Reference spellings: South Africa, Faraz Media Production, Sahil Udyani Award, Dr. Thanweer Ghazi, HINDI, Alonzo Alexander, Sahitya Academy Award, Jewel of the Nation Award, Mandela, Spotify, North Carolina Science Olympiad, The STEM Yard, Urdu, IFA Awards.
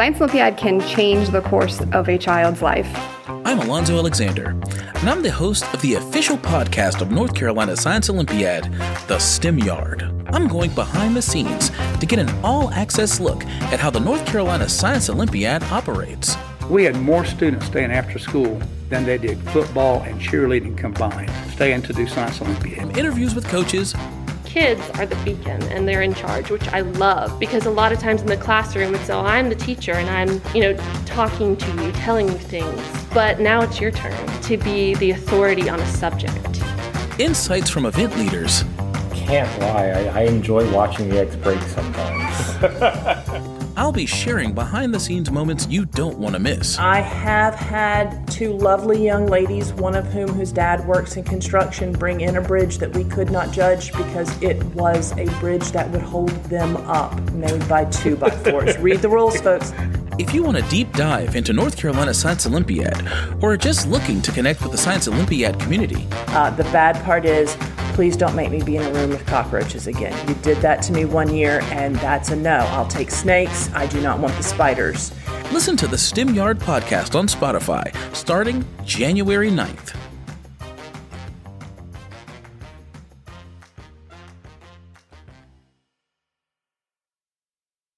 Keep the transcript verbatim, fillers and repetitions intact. Science Olympiad can change the course of a child's life. I'm Alonzo Alexander, and I'm the host of the official podcast of North Carolina Science Olympiad, The STEM Yard. I'm going behind the scenes to get an all-access look at how the North Carolina Science Olympiad operates. We had more students staying after school than they did football and cheerleading combined, staying to do Science Olympiad. Interviews with coaches. Kids are the beacon, and they're in charge, which I love, because a lot of times in the classroom it's, oh, I'm the teacher, and I'm, you know, talking to you, telling you things. But now it's your turn to be the authority on a subject. Insights from event leaders. Can't lie, I, I enjoy watching the eggs break sometimes. I'll be sharing behind-the-scenes moments you don't want to miss. I have had two lovely young ladies, one of whom whose dad works in construction, bring in a bridge that we could not judge because it was a bridge that would hold them up, made by two by fours. Read the rules, folks. If you want a deep dive into North Carolina Science Olympiad, or are just looking to connect with the Science Olympiad community. Uh, the bad part is, please don't make me be in a room with cockroaches again. You did that to me one year, and that's a no. I'll take snakes. I do not want the spiders. Listen to the STEM Yard podcast on Spotify starting January ninth.